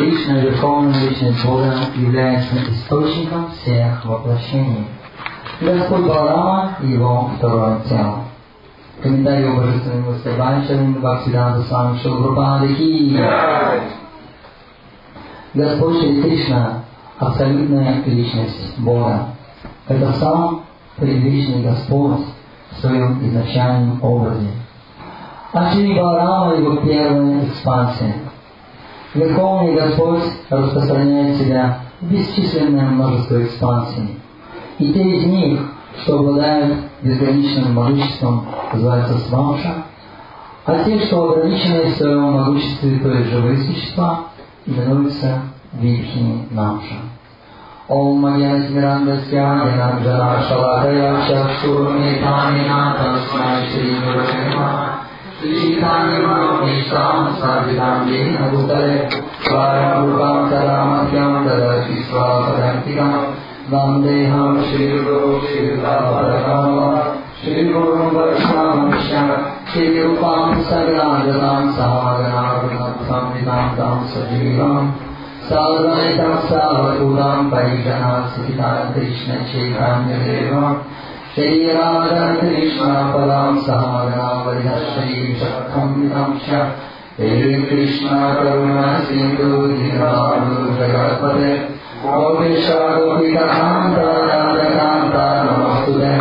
Кришна, Верховная Личность Бога, является источником всех воплощений. Господь Баларама – его второе тело. Комментарий Божественного Сабанчарин Бхактиданта Свами Шилгрупадыки. Господь Шри Кришна – абсолютная личность Бога. Это сам предвечный Господь в своем изначальном образе. А Шри Баларама – его первая экспансия. Верховный Господь распространяет себя в бесчисленное множество экспансий. И те из них, что обладают безграничным могуществом, называются свамша, а те, что ограничены в своем могуществе, то есть живые существа, именуются випхи намша. Ом магьяс мирандасья янанджара шаладая шакшурми тамина тасмай шри мурнима шитани мурништам сарвитам дина гутаре парабургам тараматьям тадашисва садантикам Вандехам Шри-Гуру Шри-Дхаваракама Шри-Гуру Варшамакшам Шри-Рупам Сагранджатам Саваганагунатхам Видантам Садживам Салванитам Саватудам Парижанам Сититам Кришна Чайтанья Девам Шри-Раджан Кришна Падам Саваганам Варидашаи Шакхам Видамша Эй Кришна Каруна Синду Дхираду Джагатпаде Омиша Гопита Ханта Рада Ханта Намастуде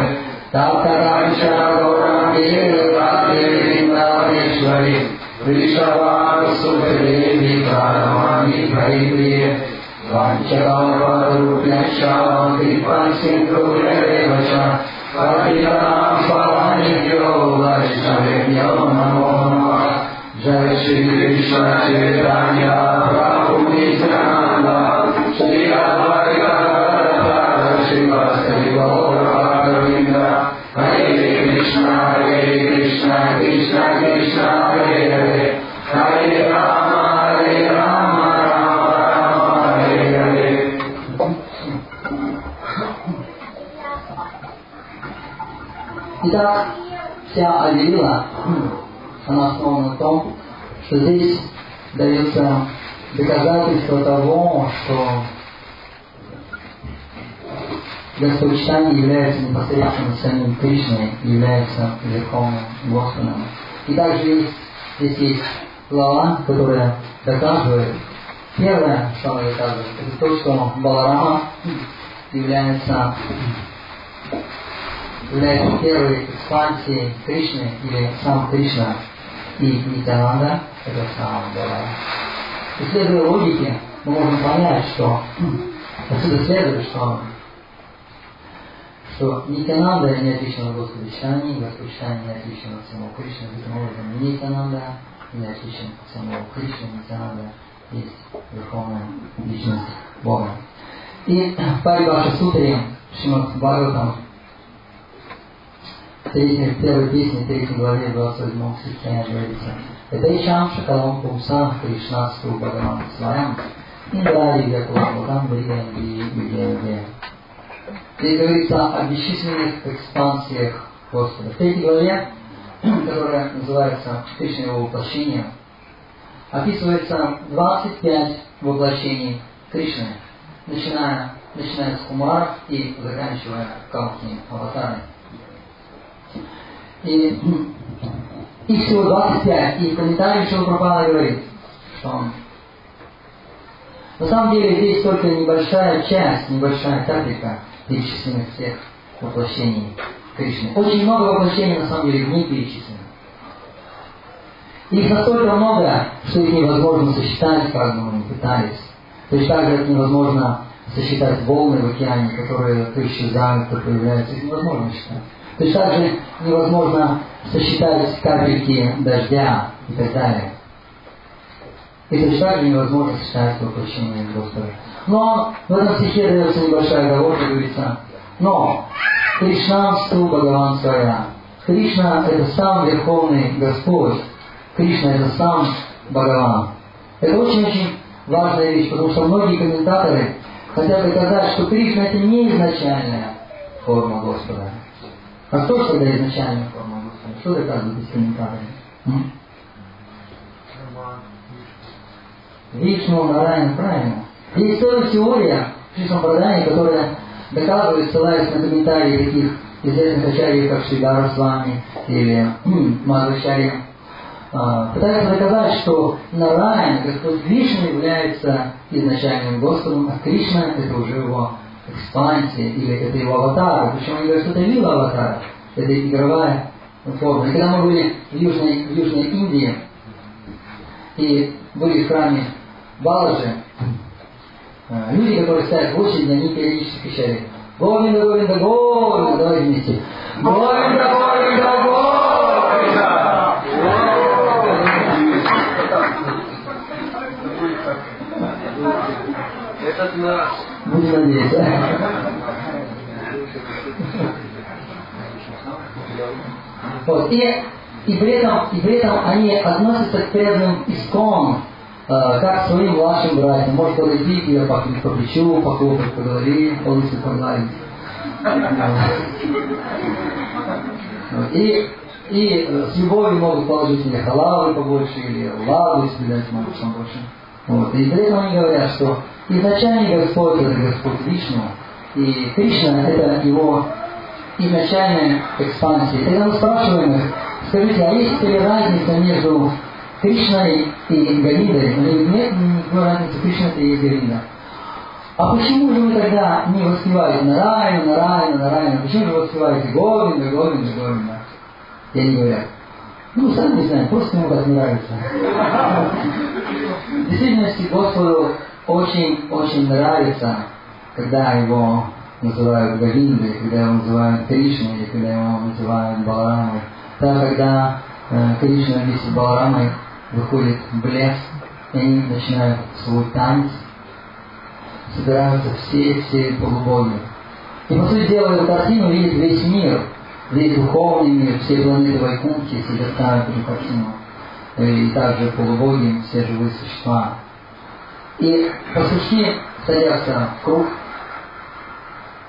Таттаранша Горамбир Радевинда Вишвари Вишавар Супереви Карамани Харибрие Ванчарава Рупняша Дипасиндру Ревача Харидам Паранидьо Варишнавеньо Намома Джай Шри Кришна Чайтанья Прабху Нитянанда Шри Адвайта Шива Сарива Равинда Хари Кришна Хари Кришна Кришна Кришна Хари Хари Хари Рама Хари Рама Рама Рама Хари Хари. Итак, вся Алила, она основана на том, что здесь дается доказательство того, что Господь Чайтанья является непосредственно самим Кришной, является Верховным Господом. И также здесь есть глава, которая доказывает. Первое, что она доказывает, это то, что Баларама является первой экспансией Кришны, или сам Кришна, и Нитянанда – это сам Баларама. Исследуя логике, мы можем понять, что отсюда следует, что Нитянанда не отлична от Господа Чайтаньи, Господь Чайтанья не отличен от самого Кришны, поэтому образом Нитянанда не отличен от самого Кришны, Нитянанда есть Верховная Личность Бога. И в Парабасуре, Шримад Бхагаватам, в первой песне, в 3 главе, 27 стихе говорится: Эдайчам шакалам пумсам кришнасту бхагаван сваям индаривья куламбакам бригандии бигеандия. Здесь говорится о бесчисленных экспансиях Господа. В 3 главе, которая называется «Кришна его воплощение», описывается 25 воплощений Кришны, начиная с Кумара и заканчивая Калки Аватарой. И их всего 25, и в комментарии Шрила Прабхупада говорит, что он... На самом деле здесь только небольшая капелька перечисленных всех воплощений Кришны. Очень много воплощений на самом деле не перечислено. Их настолько много, что их невозможно сосчитать, как бы мы ни пытались. То есть так же невозможно сосчитать волны в океане, которые то исчезают, то появляются. Их невозможно считать. То есть также невозможно сосчитать капельки дождя и так далее. И точно так же невозможно сосчитать воплощение Господа. Но в этом стихе дается небольшая оговорка, говорится: но Кришнамсту Бхагаван Свая. Кришна – это сам Верховный Господь. Кришна – это сам Бхагаван. Это очень-очень важная вещь, потому что многие комментаторы хотят доказать, что Кришна – это не изначальная форма Господа. А что же тогда изначальная форма Господа? Что доказывает из комментариев? Вишну, Нараян, правильно. Есть целая теория в Шри-сампрадании, которая доказывает, ссылаясь на комментарии таких известных ачарьев, как Шридхара Свами или Мадхвачарья, пытаются доказать, что Нараян, Господь Кришна, является изначальным Господом, а Кришна — это уже его экспансия, или это его аватар. Причем они говорят, что это лила аватар, это игровая форма. И когда мы были в Южной Индии и были в храме Баладжи, люди, которые стоят в очереди, они периодически кричали: «Говинда, Говинда, Говинда!» Давай вместе. «Говинда, Говинда, Говинда!» Это наш. Будем надеяться. Вот. И при этом они относятся к преданным искон, как к своим младшим братьям. Может подойти к ее по плечу, похлопать по голове, по лысу погладить. И с любовью могут положить или халавы побольше, или лавы съедать могут там больше. Вот. И при этом они говорят, что изначальный Господь — это Господь Кришна, и Кришна — это его изначальная экспансия. И когда мы спрашиваем их: скажите, а есть ли разница между Кришной и Говиндой? Они говорят: нет, никакой разницы, Кришна — это и есть Говинда. А почему же вы тогда не воспеваете Нараяна, Нараяна, Нараяна? Почему же вы воспеваете Говинда, Говинда, Говинда? И они говорят: ну, сами не знаем, просто ему так нравится. В действительности Господу очень-очень нравится, когда его называют Говиндой, когда его называют Кришной, когда его называют Баларамой. Да, когда Кришна вместе с Баларамой выходит в лес, и они начинают свой танец, собираются все полубоги. И по сути дела эту картину видит весь мир, весь духовный мир, все планеты Вайкунтхи созерцают эту картину. И также полубоги, все живые существа. И пастухи садятся в круг,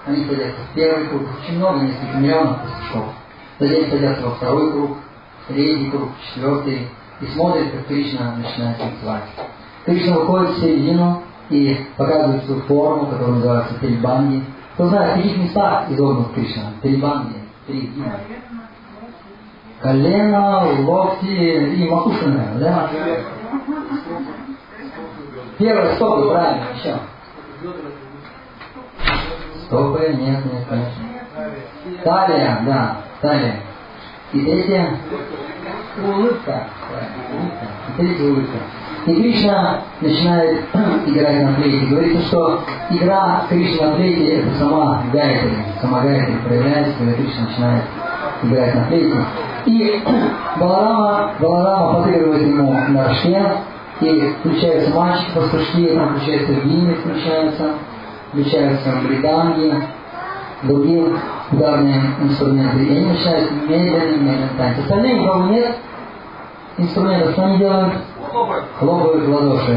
они садятся в первый круг, очень много, несколько миллионов пастушков. Затем садятся во второй круг, в третий круг, в четвертый, и смотрят, как Кришна начинает танцевать. Кришна выходит в середину и показывает свою форму, которая называется Трибанги. Кто знает, в каких местах изогнут Кришна? Трибанги. Три. Колено, локти и макушка, да? Первое, стопы, правильно, еще. Стопы, нет, конечно. Талия, да, талия. И третья улыбка. И Кришна начинает играть на флейте. Говорится, что игра Кришны на флейте — это сама Гайтри. Сама Гайтри проявляется, когда Кришна начинает играть на флейте. И Баларама подыгрывает ему на рожке. И включаются мальчики пастушки, там включаются вины, включаются бриданги, другие ударные инструменты. И они начинают медленно танцевать. Остальные, у кого нет инструментов, что они делают? Хлопают в ладоши.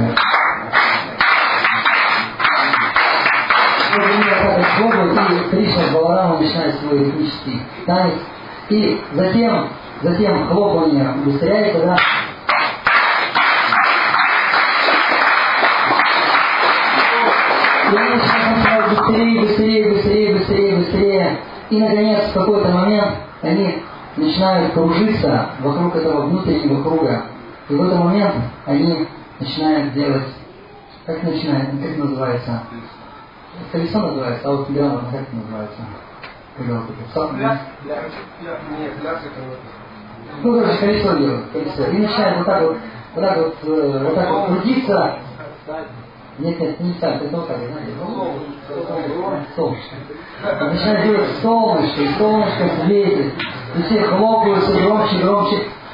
И Кришна с Баларамом начинает свой ритмический танец. И затем хлопание удостоверяется, да? Быстрее. И, наконец, в какой-то момент они начинают кружиться вокруг этого внутреннего круга. И в этот момент они начинают делать... Как называется? Колесо называется, а вот грамотно как это называется? Ну, короче, колесо делают. И начинают вот так вот крутиться. Нет, не так, это вот так, знаете, солнышко. Начинает делать солнышко светит, и все хлопаются громче.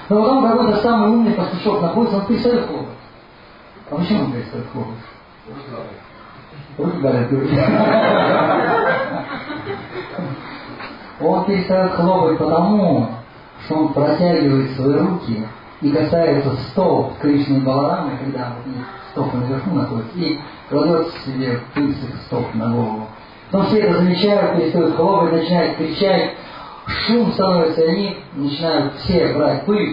Но потом какой-то самый умный пастушок находится, он перестает хлопать. А почему он перестает хлопать? Он перестает хлопать потому, что он протягивает свои руки и касается стоп Кришны и Баларамы, когда у них стопы наверху находятся, и кладет себе пыльцых стоп на голову. Но все это замечают, перестают хлопать, начинают кричать, шум становится, и они начинают все брать пыль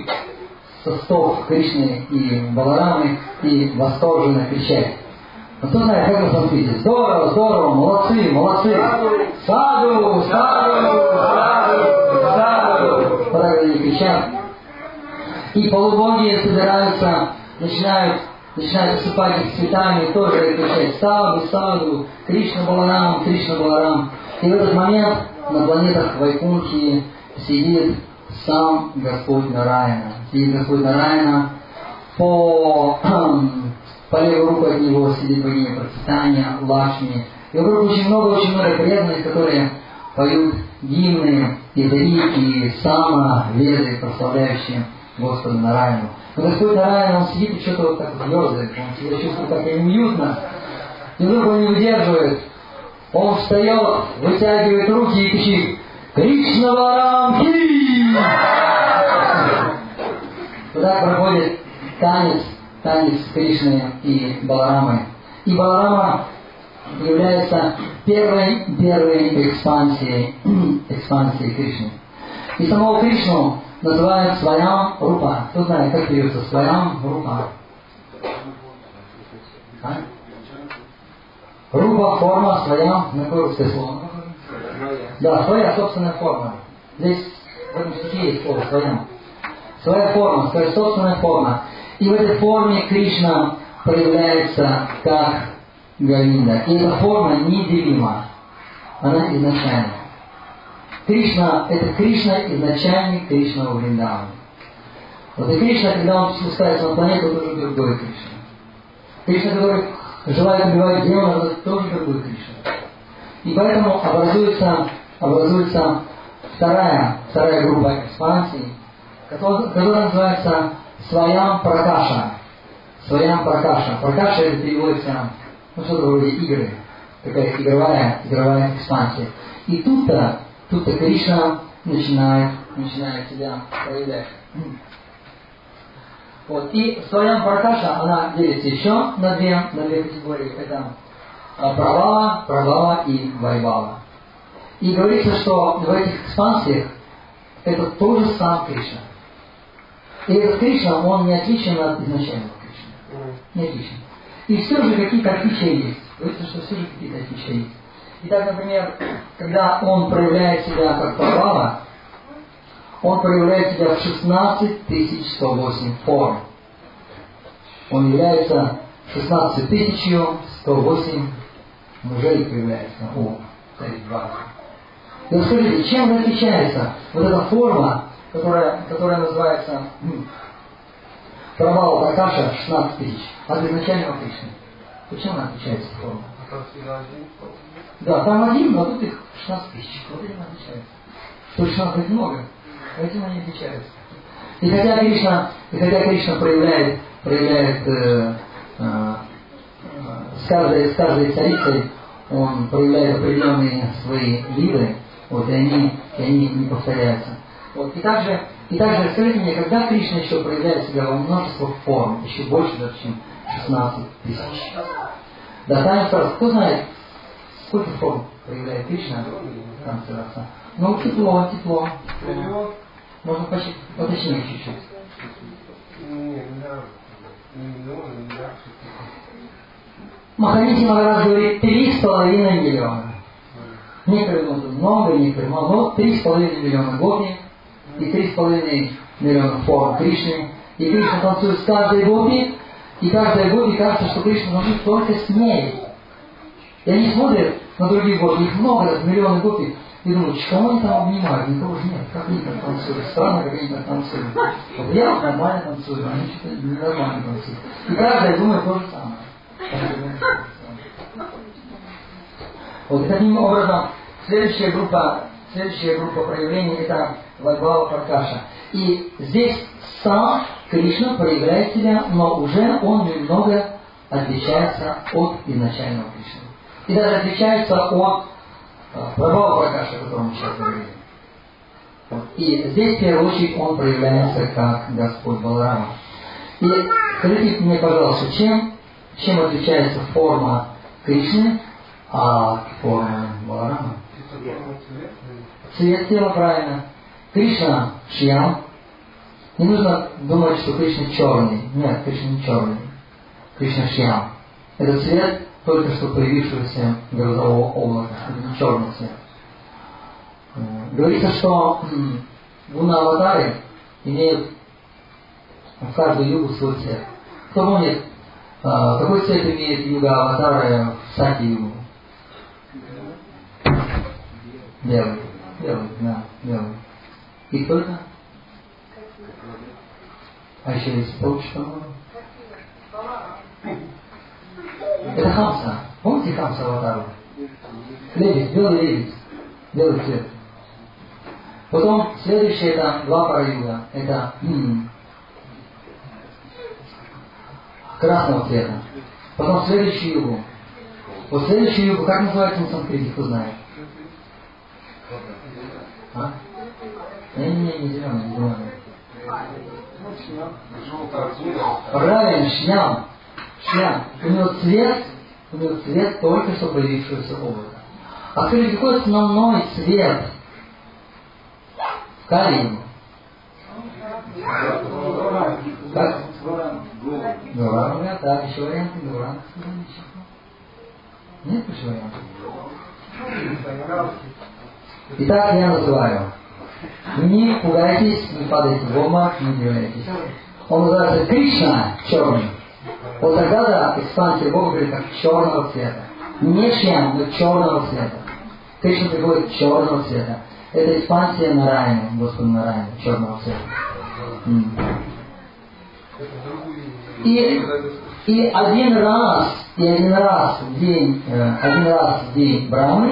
со стоп Кришны и Баларамы и восторженно кричать. Но кто знает, как на санскрите? Здорово, здорово, молодцы, молодцы. Саду, саду, саду, саду. Правильно кричат. И полубоги собираются, начинают осыпать их цветами, тоже кричать саду, саду, Кришна Баларам, Кришна Баларам. И в этот момент на планетах Вайкунхи сидит сам Господь Нараяна. Сидит Господь Нараяна, по левой руке от него сидит богиня процветания, Лакшми. И вокруг очень много преданных, которые поют гимны, и самоведы, прославляющие Господа Нараяну. Но Господь Нараян, он сидит и что-то вот так звездает, он себя чувствует так и неуютно, и вдруг он не выдерживает. Он встает, вытягивает руки и кричит: «Кришна Баларам Ки!» Туда проходит танец Кришны и Баларамы. И Баларама является первой экспансией Кришны. И самого Кришну называют Сваям Рупа. Кто знает, как пишется Сваям Рупа? Рупа, форма, своя, на какое русское слово? Да, своя собственная форма. Здесь в этом стихе есть слово «своя». Своя форма, своя собственная форма. И в этой форме Кришна проявляется как Говинда. И эта форма неделима. Она изначальна. Кришна – это Кришна, изначальник Кришна у Вриндавана. Вот и Кришна, когда он спускается на планету, это уже другой Кришна. Кришна, который желает убивать демонов, это тоже другой Кришна. И поэтому образуется вторая группа экспансий, которая называется Сваям Пракаша. Сваям Пракаша. Пракаша это переводится, что-то вроде игры. Такая игровая экспансия. И тут-то Кришна начинает себя проявлять. Вот. И Сваям Пракаша, она делится еще на две категории. Это Прабава и Вайбава. И говорится, что в этих экспансиях это тоже сам Кришна. И этот Кришна, он не отличен от изначального Кришны. Не отличен. И все же какие-то отличия есть. Говорится, что все же какие-то отличия есть. Итак, например, когда он проявляет себя как Прабава, он проявляет себя в 16108 форм. Он является 16108 мужей появляется на ум. И скажите, чем отличается вот эта форма, которая называется Прабава Пракаша 16000 от изначального Кришны? Почему она отличается форма? Да, там один, но тут их 16000. Вот этим отличается. Тут 16 много, этим они отличаются. И хотя Кришна проявляет с каждой царицей он проявляет определенные свои лилы, вот, и они не повторяются. Вот. И также, скажите мне, когда Кришна еще проявляет себя во множество форм, еще больше даже, чем 16000. Да, Таня Старс, кто знает, сколько форм проявляет Кришна? Там стараться. Ну, тепло. Можно почти уточнить чуть-чуть. Махарити Магараш говорит 3,5 миллиона. Некоторые думают много, некоторые мало, но 3,5 миллиона гопи и 3,5 миллиона форм Кришны. И Кришна танцует с каждой гопи, и каждая гопи кажется, что Кришна танцует только с ней. И они смотрят на других гопи, их много, миллионы гопи, и думают, кого они там обнимают, никого же нет, как они там танцуют, странно, как они там танцуют. Вот я нормально танцую, а они что-то ненормально танцуют. И каждая думает то же самое. Вот таким образом следующая группа проявлений это Вайбава Пракаша. И здесь сам Кришна проявляет себя, но уже он немного отличается от изначального Кришны. И даже отличается от Вайбава Пракаша, о котором мы сейчас говорим. Вот. И здесь в первую очередь он проявляется как Господь Баларама. И скажите мне, пожалуйста, чем отличается форма Кришны от формы Баларама? Цвет тела, правильно. Кришна – Шьям, Не нужно думать, что Кришна черный. Нет, Кришна не черный. Кришна Шьям. Это цвет только что появившегося грозового облака. Черный цвет. Говорится, что гуна-аватары имеют в каждую югу свой цвет. Кто помнит, какой цвет имеет юга-аватары в Сати-югу? Белый. Белый, да, белый. И только? А еще есть полчаса. Это хамса. Помните хамса-аватару? Лебедь, белый лебедь. Белый цвет. Потом следующее это два параюга. Это красного цвета. Потом следующий югу. Вот следующий югу, как называется на санскрите, кто знает? А? Не зеленый, не зеленый. Правильно, шням. Шням. У него цвет только что появившегося облака. А какой основной цвет? Карим. Как? Гуран. Да, еще варианты. Гуран. Нет еще вариантов. Итак, я называю. Не пугайтесь, не падайте в обморок, не удивляйтесь. Он называется Кришна черный. Вот тогда, да, экспансия Бога говорит как черного цвета. Не Шьям, но черного цвета. Кришна приходит черного цвета. Это экспансия Нараяна, Господа Нараяна, черного цвета. И один раз в день Брахмы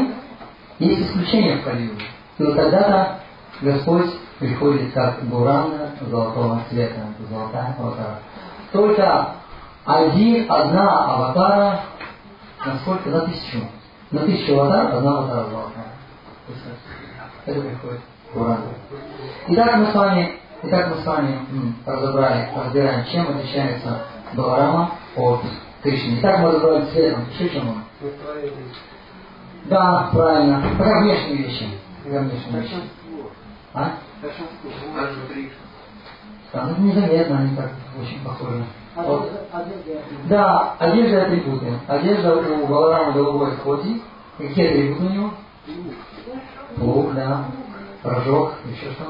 есть исключение в Кали-юге. И вот тогда-то Господь приходит как Гурана золотого цвета, золотая аватара. Только одна аватара на сколько? На тысячу. На тысячу аватар одна аватара золотая. Это приходит Гурана. Итак, мы с вами разбираем, чем отличается Баларама от Кришны. Итак, мы разбираем следом. Шичему. Да, правильно. Пока внешние вещи. А? Да, ну незаметно они так очень похожи. Вот. Да, одежда и атрибуты. Одежда у Баларама голубой ходи. Какие атрибуты у него? Лук, да. Рожок, еще что?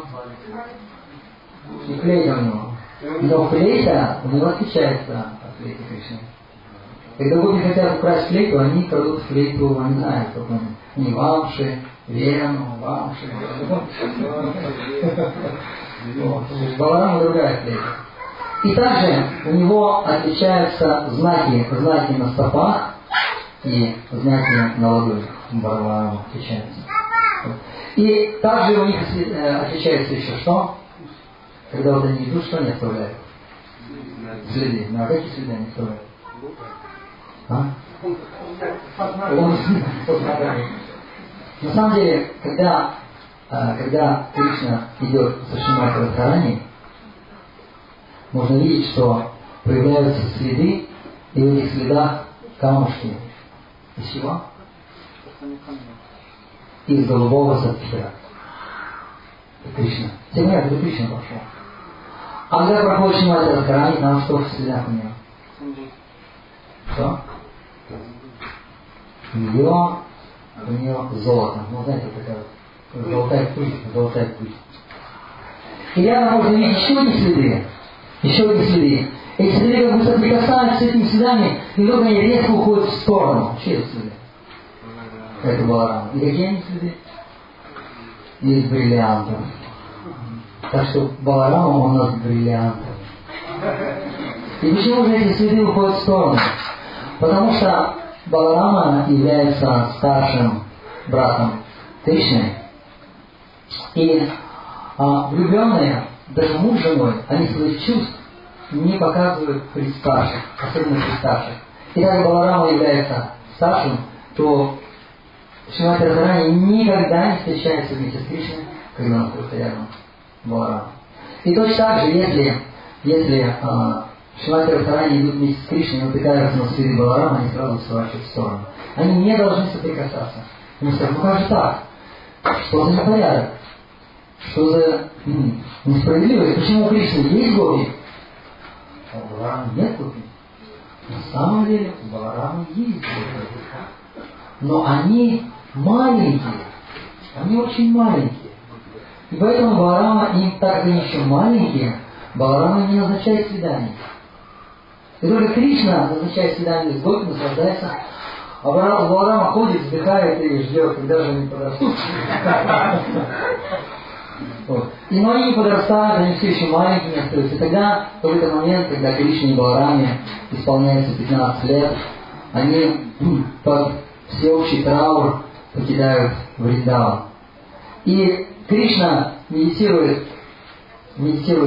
И клейка у него. Но клейка у него отличается от клейки Кришны. Когда люди хотят украсть клейку, они кладут клейку, они знают, как он. Не вамши, вену, вамши. Баларам другая клейка. И также у него отличаются знаки. Знаки на стопах и знаки на ладонях. Баларам отличаются. И также у них отличается еще что? Когда вот они идут, что они оставляют? Следы. А какие следы они оставляют? А? На самом деле, когда Кришна идет со Шримати Радхарани, можно видеть, что появляются следы, и в этих следах камушки. Из чего? Из голубого сапфира. Кришна. Тем не менее, это Кришна пошла. А когда проходит Шримати Радхарани, нам что в следах у нее? Что? У нее золото. Ну, знаете, такая золотая пыль. И я могу заметить еще одни следы. Эти следы как бы соприкасаются с этими следами, и только они резко уходят в сторону. Чьи это следы? Это Баларам. И какие они следы? Из бриллиантов. Так что Баларам у нас бриллиантов. И почему же эти следы уходят в сторону? Потому что Баларама является старшим братом Кришны. И влюбленные, даже муж с женой, они своих чувств не показывают при старших, особенно при старших. И так как Баларама является старшим, то Шримати Радхарани никогда не встречается вместе с Кришной, когда он просто рядом Баларама. И точно так же, если Шримати Радхарани идут вместе с Кришной, натыкаются на следы Баларама, они сразу сворачивают в сторону. Они не должны соприкасаться. Они скажут, ну как же так? Что за непорядок? Что за Несправедливость. Почему у Кришны есть гопи? А у Баларамы нет гопи. На самом деле у Баларамы есть гопи. Но они маленькие. Они очень маленькие. И поэтому Баларама им так или еще маленькие. Баларама не назначает свидание. И только Кришна назначает свидание с гопи, наслаждается. А Баларама ходит, вздыхает и ждет, когда же они подрастут. Вот. И они подрастают, они все еще маленькими остаются. И тогда, в этот момент, когда Кришне и Балараме исполняется 15 лет, они под всеобщий траур покидают Вриндаван. И Кришна медитирует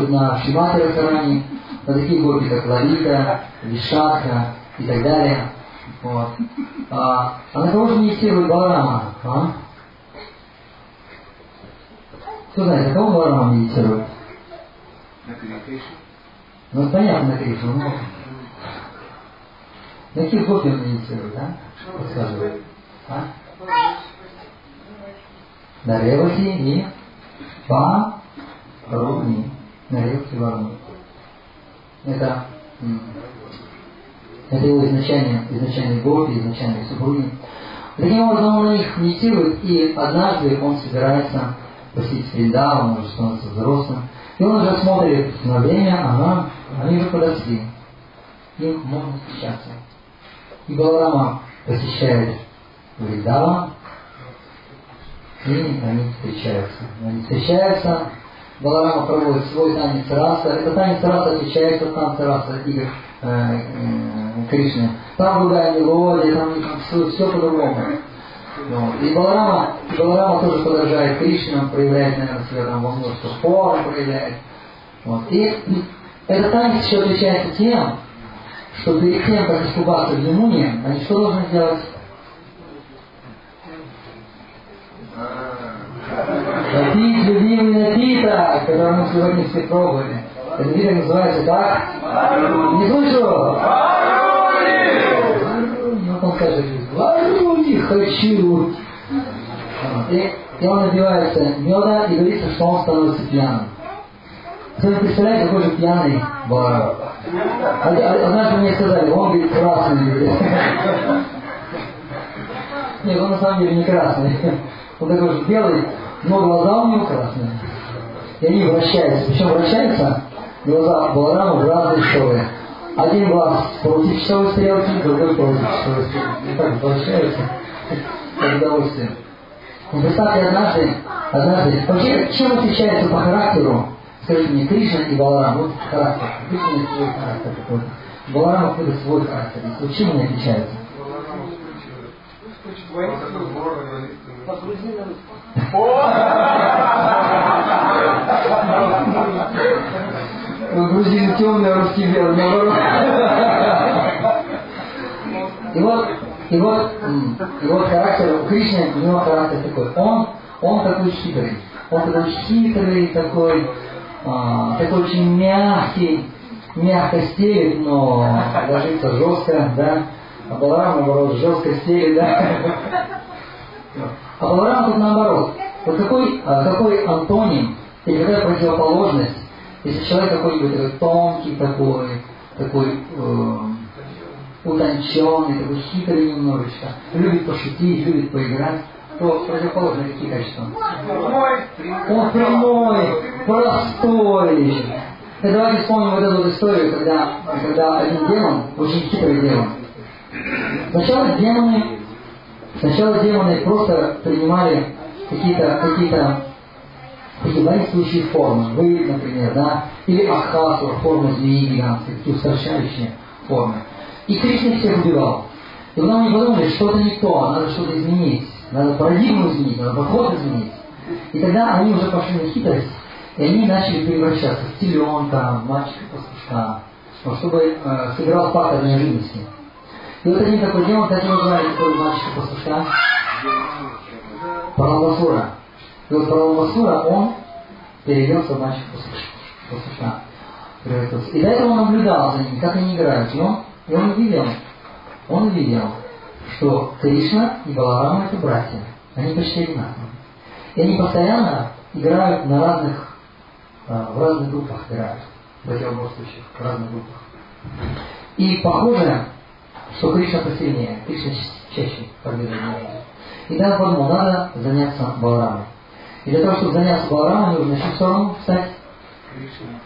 на Шримати Радхарани, на таких гопи, как Лалита, Вишака и так далее. Вот. А на кого же медитирует Баларама? А? Кто знает, на кого Баларама медитирует? На Кришну. Ну, понятно, на Кришну. Но... На каких гопи он медитирует, да? Рассказывает. А? На Ревахи и Варуни. На Ревахи и Варуни. Это его изначальные гопи, изначальные супруги. Таким образом, он на них медитирует, и однажды он собирается посетить Вриндаван, он уже становится взрослым. И он уже смотрит на время, они уже подросли. Им можно встречаться. И Баларама посещает Вриндаван, и они встречаются. Баларама проводит свой танец раса. Это танец раса отличается от танца раса игр Кришны. Там другая мелодия, там все по-другому. И Баларама тоже подражает Кришне, он проявляет, наверное, себя там возможно, хором проявляет. Вот. И этот танец еще отличается тем, что перед тем, как искупаться в Ямуне, они что должны делать? Напить любимый напиток, который мы сегодня все пробовали. Этот напиток называется так? Не слышу! Варуни! Вот он скажет, варуни хочу! И он набивается меда и говорится, что он становится пьяным. Кто не представляет, какой же пьяный Баларама? Однажды мне сказали, он говорит, красный. Нет, он на самом деле не красный. Он такой же белый, но глаза у него красные. И они вращаются. Причем вращаются глаза Баларамы в разные стороны. Один глаз против часовой стрелки, другой против часовой стрелки. И так вращаются с удовольствием. Но представьте, однажды... Вообще, чем отличается по характеру, скажите мне, Кришна и Баларам? Вот характер. Кришна имеет свой характер какой-то. Баларам какой-то свой характер. И чем они отличаются? Грузины темные, русские белые, наоборот. И вот характер у Кришны, у него характер такой. Он такой хитрый. Такой очень мягкий, мягко стелит, но ложится жестко, да. А Баларам, наоборот, жестко стелит, да. А Баларам тут наоборот. Вот какой антоним или какая противоположность, если человек какой-нибудь тонкий такой утонченный, такой хитрый немножечко, любит пошутить, любит поиграть, то противоположно какие качества? Он прямой, простой. И давайте вспомним вот эту историю, когда один демон, очень хитрый демон. Сначала демоны просто принимали какие-то воинствующие формы. Вы, например, да, или Ахасура, формы змеи гигантской, такие устрашающие формы. И Кришна всех убивал. И потом они подумали, что-то не то, надо что-то изменить, надо парадигму изменить, надо подход изменить. И тогда они уже пошли на хитрость, и они начали превращаться в теленка, мальчика-пастушка, чтобы сыграл фактор неожиданности. И вот один такой демон, как его звали, такой мальчика-пастушка, Парабасура. И вот Парабасура, он перевелся в мальчика-пастушка. И до этого он наблюдал за ними, как они играют. И он увидел, что Кришна и Баларама это братья. Они почти одинаковые. И они постоянно играют на разных в разных группах играют, в противоположных случаях, в разных группах. И похоже, что Кришна посильнее, Кришна чаще побеждает. И тогда подумал, надо заняться Баларамой. И для того, чтобы заняться Баларамой, нужно еще сторону встать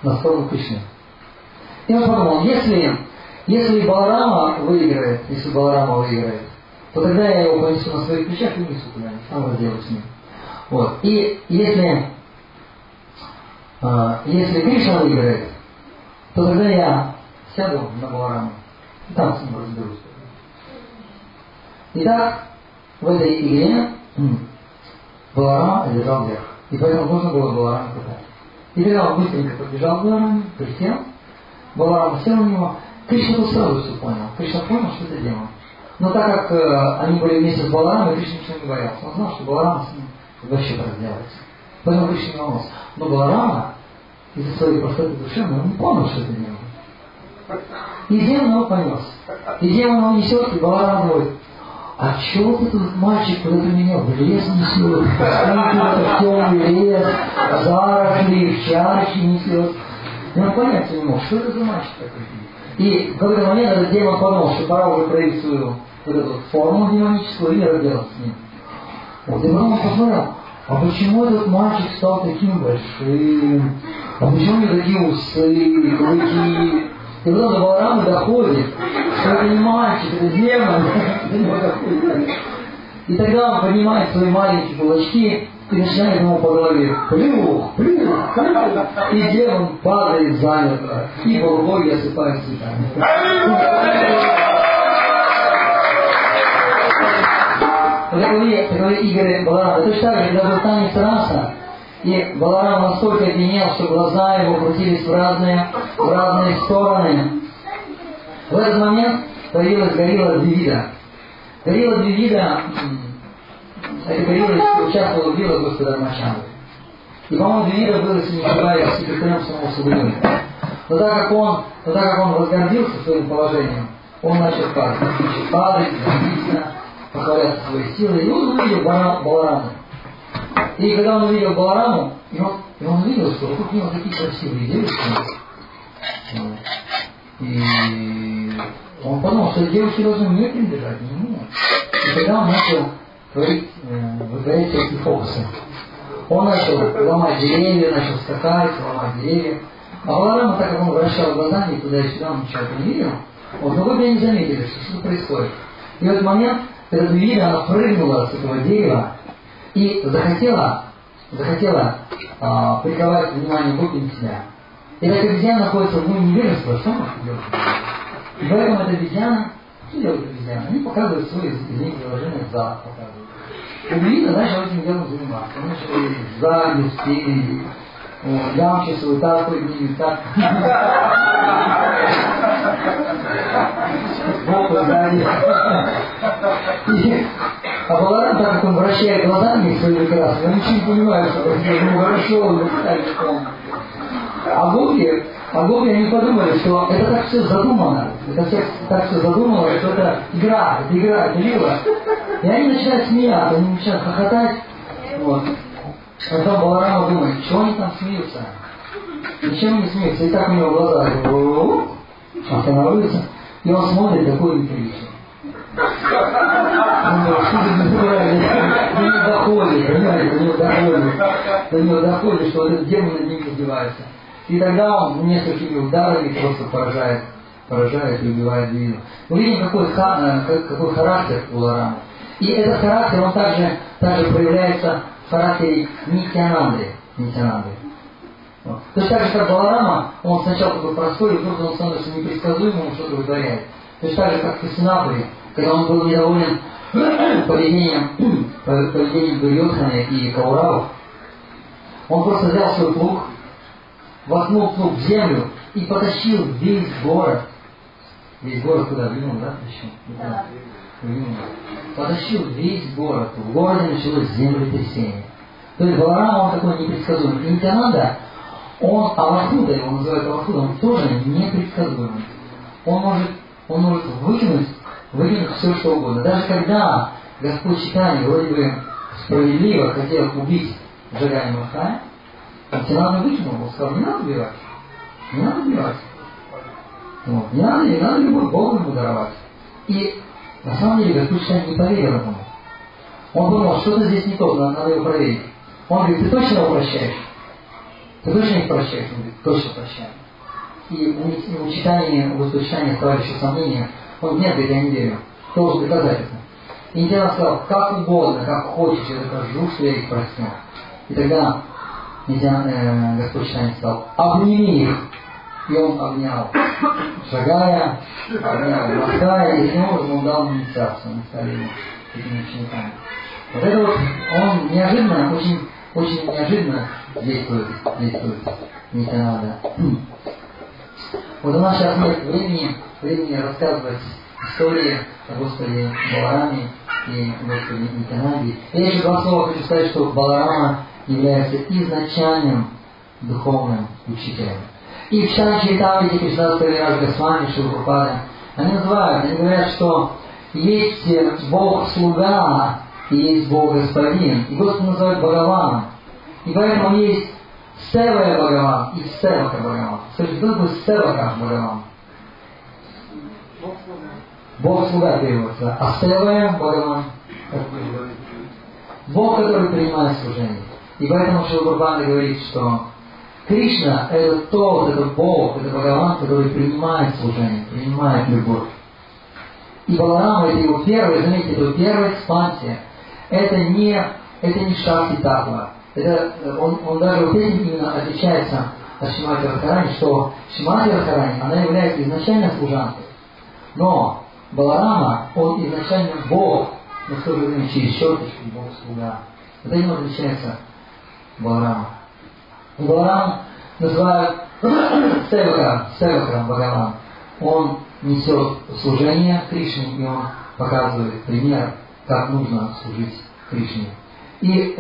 на сторону Кришны. И он подумал, если Баларама выиграет, то тогда я его понесу на своих плечах и унесу куда-нибудь, сам разделаюсь с ним. Вот. И если Кришна выиграет, то тогда я сяду на Балараму и там с ним разберусь. Итак, в этой игре Баларам лежал вверх, и поэтому нужно было Баларам катать. И тогда он быстренько подбежал к Балараму, присел, Баларам сел на него. Кришна был сразу все понял. Кришна понял, что это демон. Но так как они были вместе с Баларамом, Кришна ничего не боялся. Он знал, что Баларам с ним вообще разделается. Поэтому Кришна не волновался. Но Баларама из-за своей простоты душевной, он не понял, что это демон. И демон его понес. И демон его несет, и Баларам говорит: а чего ты тут, мальчик, куда ты меня в лес несет? Постоянно в темный лес, заросли, в чарки несет. И он понять не мог, что это за мальчик такой. И в какой-то момент этот демон подумал, что пора уже проявить свою вот эту форму демоническую и разделаться с ним. Вот, и потом он посмотрел, а почему этот мальчик стал таким большим? А почему у него такие усы, клыки? И потом до Баларамы доходит, что это не мальчик, это демон. И тогда он поднимает свои маленькие кулачки и начинает ему по голове: плюх, плюх. И демон падает замертво, и боги осыпают цветами. Таковые игры Баларама. Точно так же, когда был танец раса, и Баларам настолько опьянел, что глаза его крутились в разные стороны. В этот момент появилась горилла Двивида. Горилла Двивида — это горилла участвовала в делах господа Мачанды. И, по-моему, Двивида был, если не ошибаюсь, секретарем самого Сугрива. Но так как он возгордился своим положением, он начал падать, злиться, похваляться своей силой. И он увидел Балараму. И когда он увидел Балараму, и он увидел, что вокруг него такие красивые девушки. И он подумал, что девушки должны не принадлежать ему. И тогда он начал творить, вытворять всякие фокусы. Он начал ломать деревья, начал скакать, ломать деревья. А Баларама, так как он вращал глазами туда и сюда, он ничего не видел. Вот, но вы бы не заметили, что происходит. И в этот момент эта Двивида, она прыгнула с этого дерева и захотела приковать внимание Бога на себя. И эта обезьяна находится в уме невежества, что она делает. И поэтому эта обезьяна, что делает обезьяна? Они показывают свои изображения за показывают. И Двивида начала этим делом заниматься. Она начала ездить сзади, спереди, ямчи свою тапку и так. Сбоку, сзади. А Баларам, так как он вращает глазами свои красы, он ничего не понимает, что происходит. Ну хорошо, он выставит штанг. А боги, они подумали, что это так все задумано. Что это игра, делила. И они начинают смеяться, они начинают хохотать. Вот. Тогда Баларама думает, чего они там смеются? Ничем не смеются. И так у него глаза останавливаются. И он смотрит такую неприличную. Он говорит, что ты забираешь? До него доходит, что вот этот демон над ним издевается. И тогда он несколькими ударами просто поражает и убивает Двивиду. Мы видим, какой характер у Баларамы. И этот характер, он также проявляется в характере Нитьянанды. Вот. То есть так же, как Баларама, он сначала такой простой, и вдруг он становится непредсказуемым, он что-то вытворяет. То есть так же, как Касинапри, когда он был недоволен поведением Дурьодхана и Кауравов, он просто взял свой плуг, воткнул плуг в землю и потащил весь город куда? В Вину, да? Да. Потащил весь город. В городе началось землетрясение. То есть Баларама, он такой непредсказуемый. И Нитьянанда, он Авахуда, его называют Авахуда, он тоже непредсказуемый. Он может выкинуть все, что угодно. Даже когда Господь Чайтанья вроде бы справедливо хотел убить Джагани Махая, Тирана Вишну, он сказал, не надо убивать. Не надо убивать. Вот. Не надо любовь Богу ему даровать. И на самом деле Господь Читань не поверил этому. Он думал, что-то здесь не то, надо его проверить. Он говорит, ты точно его прощаешь? Ты точно их прощаешь? Он говорит, точно прощаю. И у читания, у Господь Читания оставались еще сомнения. Он нет, говорит, я не верю. Кто должен доказать это? И Нитьянанд сказал, как угодно, как хочешь, я докажу, что я их простил. И тогда Господь Читания сказал, обними их. И он обнял. Шагая, обнял, лаская, и таким образом он дал инициацию. Мы стали ему такими учениками. Вот это вот, он неожиданно, очень неожиданно действует Нитьянанда. Вот у нас сейчас нет времени рассказывать истории о Господе Балараме и Господе Нитьянанде. Я еще два слова хочу сказать, что Баларама является изначальным духовным учителем. И в Читанче Кришна Сварираж Госвами, Шрила Прабхупада, они говорят, что есть Бог-слуга и есть Бог-господин. И Господь называют Бхагаваном. И поэтому есть Севая Бхагаван и Севака Бхагаван. Существует бы Севака Бхагаван. Бог-слуга переводится. А Севая Бхагаван? Бог, который принимает служение. И поэтому Шрила Прабхупада говорит, что Кришна – это тот, это Бог, это Бхагаван, который принимает служение, принимает любовь. И Баларама – это его первая, заметьте, это первая экспансия. Это не Шакти-тапа. Он даже вот этим именно отличается от Шримати Радхарани, что Шримати Радхарани, она является изначально служанкой. Но Баларама, он изначально Бог, но в то же время через щеточку Бог-слуга. Это именно отличается Баларама. Баларам называют Севаком Бхагаван. Он несет служение Кришне, и он показывает пример, как нужно служить Кришне. И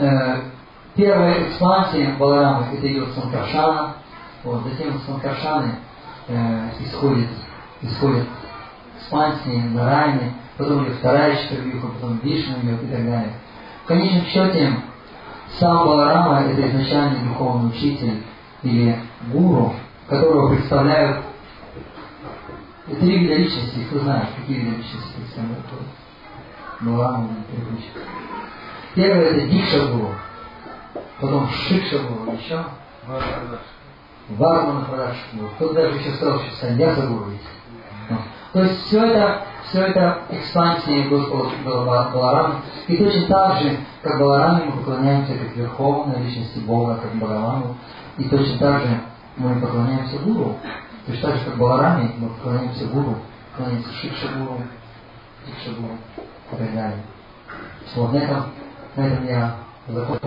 первая экспансия Баларамы – это ее Санкаршана. Вот, затем из Санкаршаны исходит экспансия Нараяны, потом ее вторая четвертьвиха, потом Вишну ее и так далее. В конечном счете, сам Баларама – это изначальный духовный учитель или гуру, которого представляют три вида личности. Кто знает, какие виды личности представляют Баларама? Первый – это Дикша-гуру, потом Шикша-гуру, еще Вармана-прадаш-гуру. Кто-то даже еще сказал, что Саньяса-гуру есть. То есть все это экспансии Господа Баларама. И точно так же, как Балараме, мы поклоняемся как Верховной Личности Бога, как Балараму. И точно так же мы поклоняемся Гуру. Точно так же, как Балараме, мы поклоняемся Гуру, поклоняемся Шикша-гуру, Дикша-гуру и так далее. Вот на этом я закончу.